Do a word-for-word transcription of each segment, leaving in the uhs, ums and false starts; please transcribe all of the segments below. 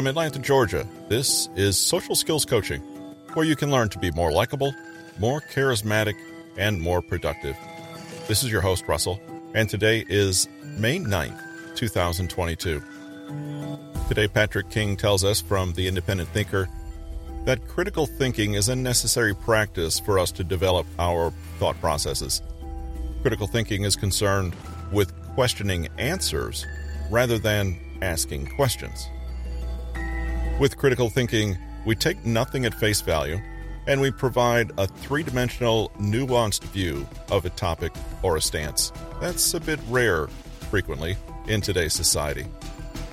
From Atlanta, Georgia, this is Social Skills Coaching, where you can learn to be more likable, more charismatic, and more productive. This is your host, Russell, and today is May ninth, twenty twenty-two. Today, Patrick King tells us from The Independent Thinker that critical thinking is a necessary practice for us to develop our thought processes. Critical thinking is concerned with questioning answers rather than asking questions. With critical thinking, we take nothing at face value, and we provide a three-dimensional, nuanced view of a topic or a stance. That's a bit rare, frequently, in today's society.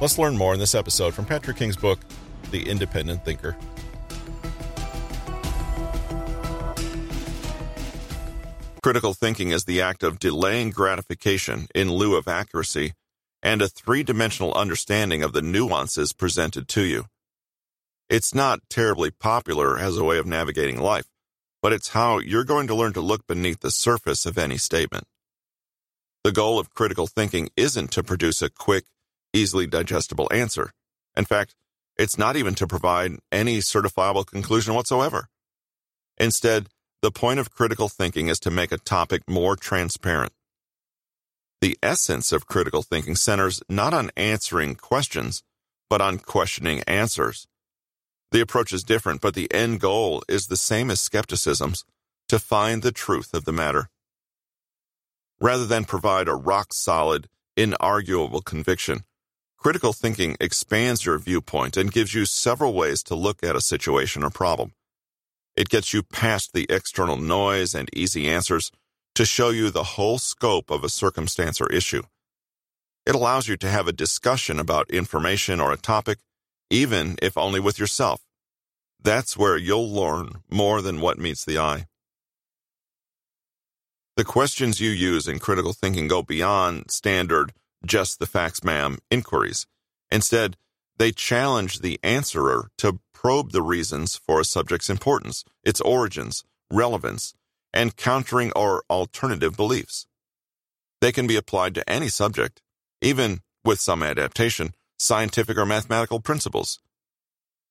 Let's learn more in this episode from Patrick King's book, The Independent Thinker. Critical thinking is the act of delaying gratification in lieu of accuracy and a three-dimensional understanding of the nuances presented to you. It's not terribly popular as a way of navigating life, but it's how you're going to learn to look beneath the surface of any statement. The goal of critical thinking isn't to produce a quick, easily digestible answer. In fact, it's not even to provide any certifiable conclusion whatsoever. Instead, the point of critical thinking is to make a topic more transparent. The essence of critical thinking centers not on answering questions, but on questioning answers. The approach is different, but the end goal is the same as skepticism's, to find the truth of the matter. Rather than provide a rock-solid, inarguable conviction, critical thinking expands your viewpoint and gives you several ways to look at a situation or problem. It gets you past the external noise and easy answers to show you the whole scope of a circumstance or issue. It allows you to have a discussion about information or a topic, even if only with yourself. That's where you'll learn more than what meets the eye. The questions you use in critical thinking go beyond standard, just the facts, ma'am, inquiries. Instead, they challenge the answerer to probe the reasons for a subject's importance, its origins, relevance, and countering or alternative beliefs. They can be applied to any subject, even with some adaptation, scientific or mathematical principles.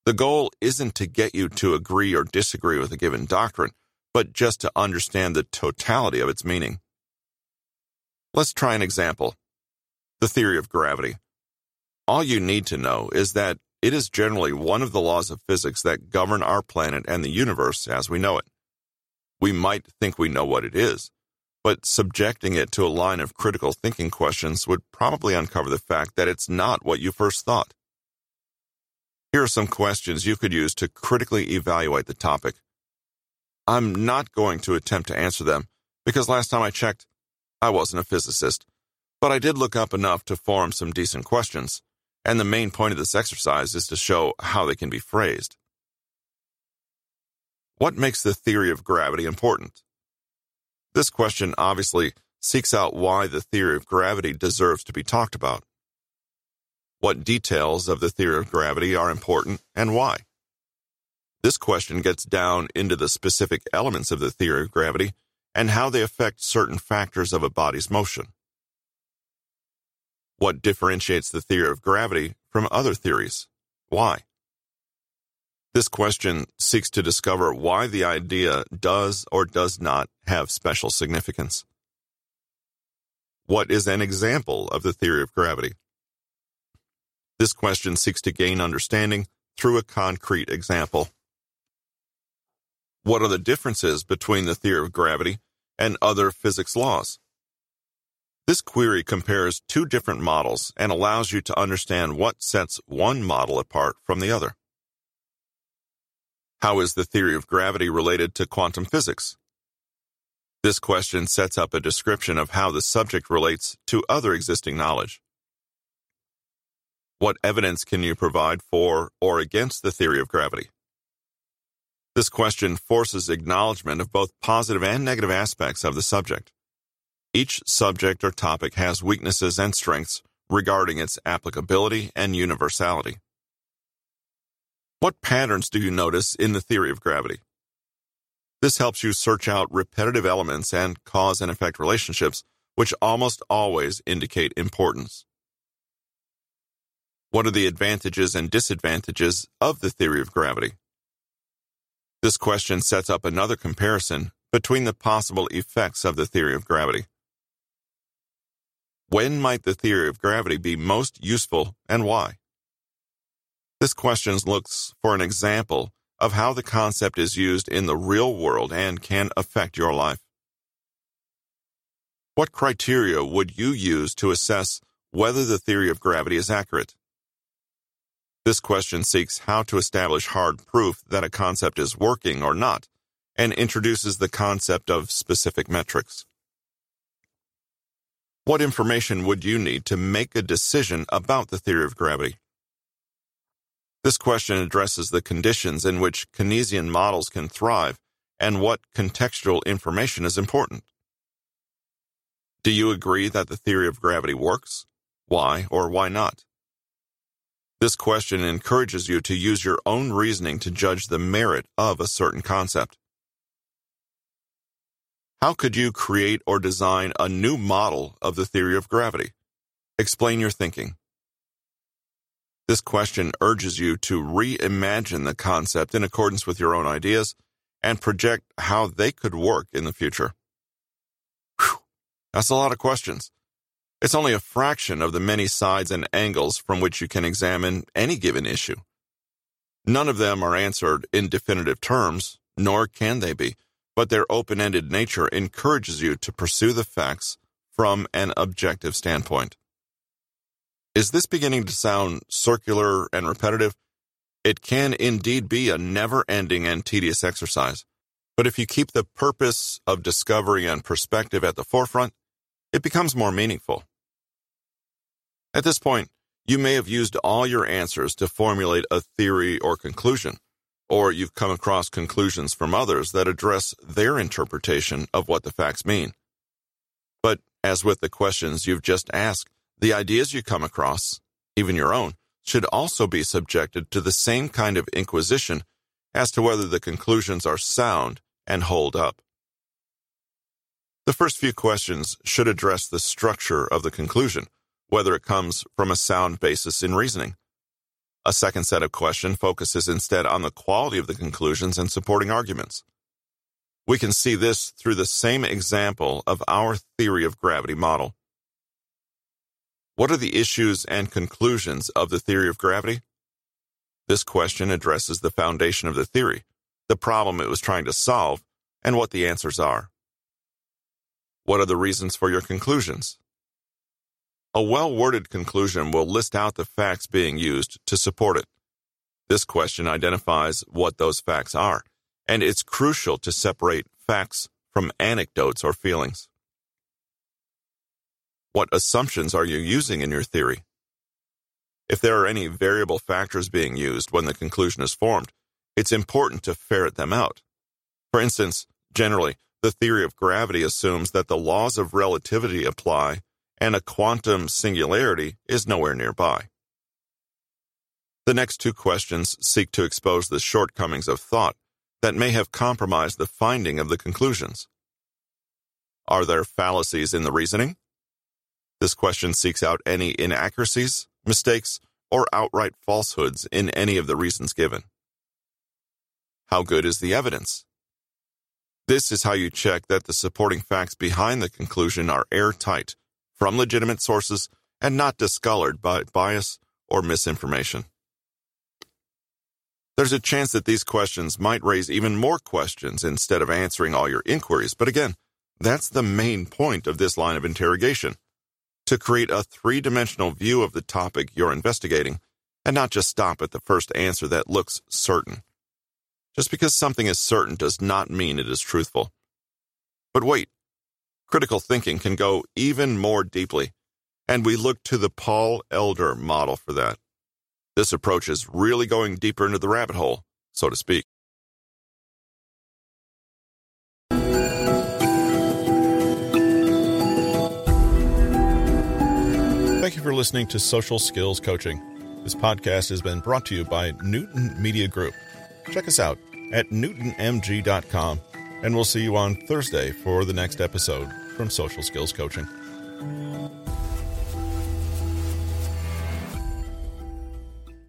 The goal isn't to get you to agree or disagree with a given doctrine, but just to understand the totality of its meaning. Let's try an example. The theory of gravity. All you need to know is that it is generally one of the laws of physics that govern our planet and the universe as we know it. We might think we know what it is, but subjecting it to a line of critical thinking questions would probably uncover the fact that it's not what you first thought. Here are some questions you could use to critically evaluate the topic. I'm not going to attempt to answer them, because last time I checked, I wasn't a physicist, but I did look up enough to form some decent questions, and the main point of this exercise is to show how they can be phrased. What makes the theory of gravity important? This question obviously seeks out why the theory of gravity deserves to be talked about. What details of the theory of gravity are important and why? This question gets down into the specific elements of the theory of gravity and how they affect certain factors of a body's motion. What differentiates the theory of gravity from other theories? Why? This question seeks to discover why the idea does or does not have special significance. What is an example of the theory of gravity? This question seeks to gain understanding through a concrete example. What are the differences between the theory of gravity and other physics laws? This query compares two different models and allows you to understand what sets one model apart from the other. How is the theory of gravity related to quantum physics? This question sets up a description of how the subject relates to other existing knowledge. What evidence can you provide for or against the theory of gravity? This question forces acknowledgement of both positive and negative aspects of the subject. Each subject or topic has weaknesses and strengths regarding its applicability and universality. What patterns do you notice in the theory of gravity? This helps you search out repetitive elements and cause and effect relationships, which almost always indicate importance. What are the advantages and disadvantages of the theory of gravity? This question sets up another comparison between the possible effects of the theory of gravity. When might the theory of gravity be most useful and why? This question looks for an example of how the concept is used in the real world and can affect your life. What criteria would you use to assess whether the theory of gravity is accurate? This question seeks how to establish hard proof that a concept is working or not, and introduces the concept of specific metrics. What information would you need to make a decision about the theory of gravity? This question addresses the conditions in which Keynesian models can thrive and what contextual information is important. Do you agree that the theory of gravity works? Why or why not? This question encourages you to use your own reasoning to judge the merit of a certain concept. How could you create or design a new model of the theory of gravity? Explain your thinking. This question urges you to reimagine the concept in accordance with your own ideas and project how they could work in the future. Whew, that's a lot of questions. It's only a fraction of the many sides and angles from which you can examine any given issue. None of them are answered in definitive terms, nor can they be. But their open-ended nature encourages you to pursue the facts from an objective standpoint. Is this beginning to sound circular and repetitive? It can indeed be a never-ending and tedious exercise, but if you keep the purpose of discovery and perspective at the forefront, it becomes more meaningful. At this point, you may have used all your answers to formulate a theory or conclusion, or you've come across conclusions from others that address their interpretation of what the facts mean. But as with the questions you've just asked, the ideas you come across, even your own, should also be subjected to the same kind of inquisition as to whether the conclusions are sound and hold up. The first few questions should address the structure of the conclusion, whether it comes from a sound basis in reasoning. A second set of questions focuses instead on the quality of the conclusions and supporting arguments. We can see this through the same example of our theory of gravity model. What are the issues and conclusions of the theory of gravity? This question addresses the foundation of the theory, the problem it was trying to solve, and what the answers are. What are the reasons for your conclusions? A well-worded conclusion will list out the facts being used to support it. This question identifies what those facts are, and it's crucial to separate facts from anecdotes or feelings. What assumptions are you using in your theory? If there are any variable factors being used when the conclusion is formed, it's important to ferret them out. For instance, generally, the theory of gravity assumes that the laws of relativity apply and a quantum singularity is nowhere nearby. The next two questions seek to expose the shortcomings of thought that may have compromised the finding of the conclusions. Are there fallacies in the reasoning? This question seeks out any inaccuracies, mistakes, or outright falsehoods in any of the reasons given. How good is the evidence? This is how you check that the supporting facts behind the conclusion are airtight, from legitimate sources, and not discolored by bias or misinformation. There's a chance that these questions might raise even more questions instead of answering all your inquiries, but again, that's the main point of this line of interrogation, to create a three-dimensional view of the topic you're investigating, and not just stop at the first answer that looks certain. Just because something is certain does not mean it is truthful. But wait, critical thinking can go even more deeply, and we look to the Paul Elder model for that. This approach is really going deeper into the rabbit hole, so to speak. Thank you for listening to Social Skills Coaching. This podcast has been brought to you by Newton Media Group. Check us out at newton m g dot com, and we'll see you on Thursday for the next episode from Social Skills Coaching.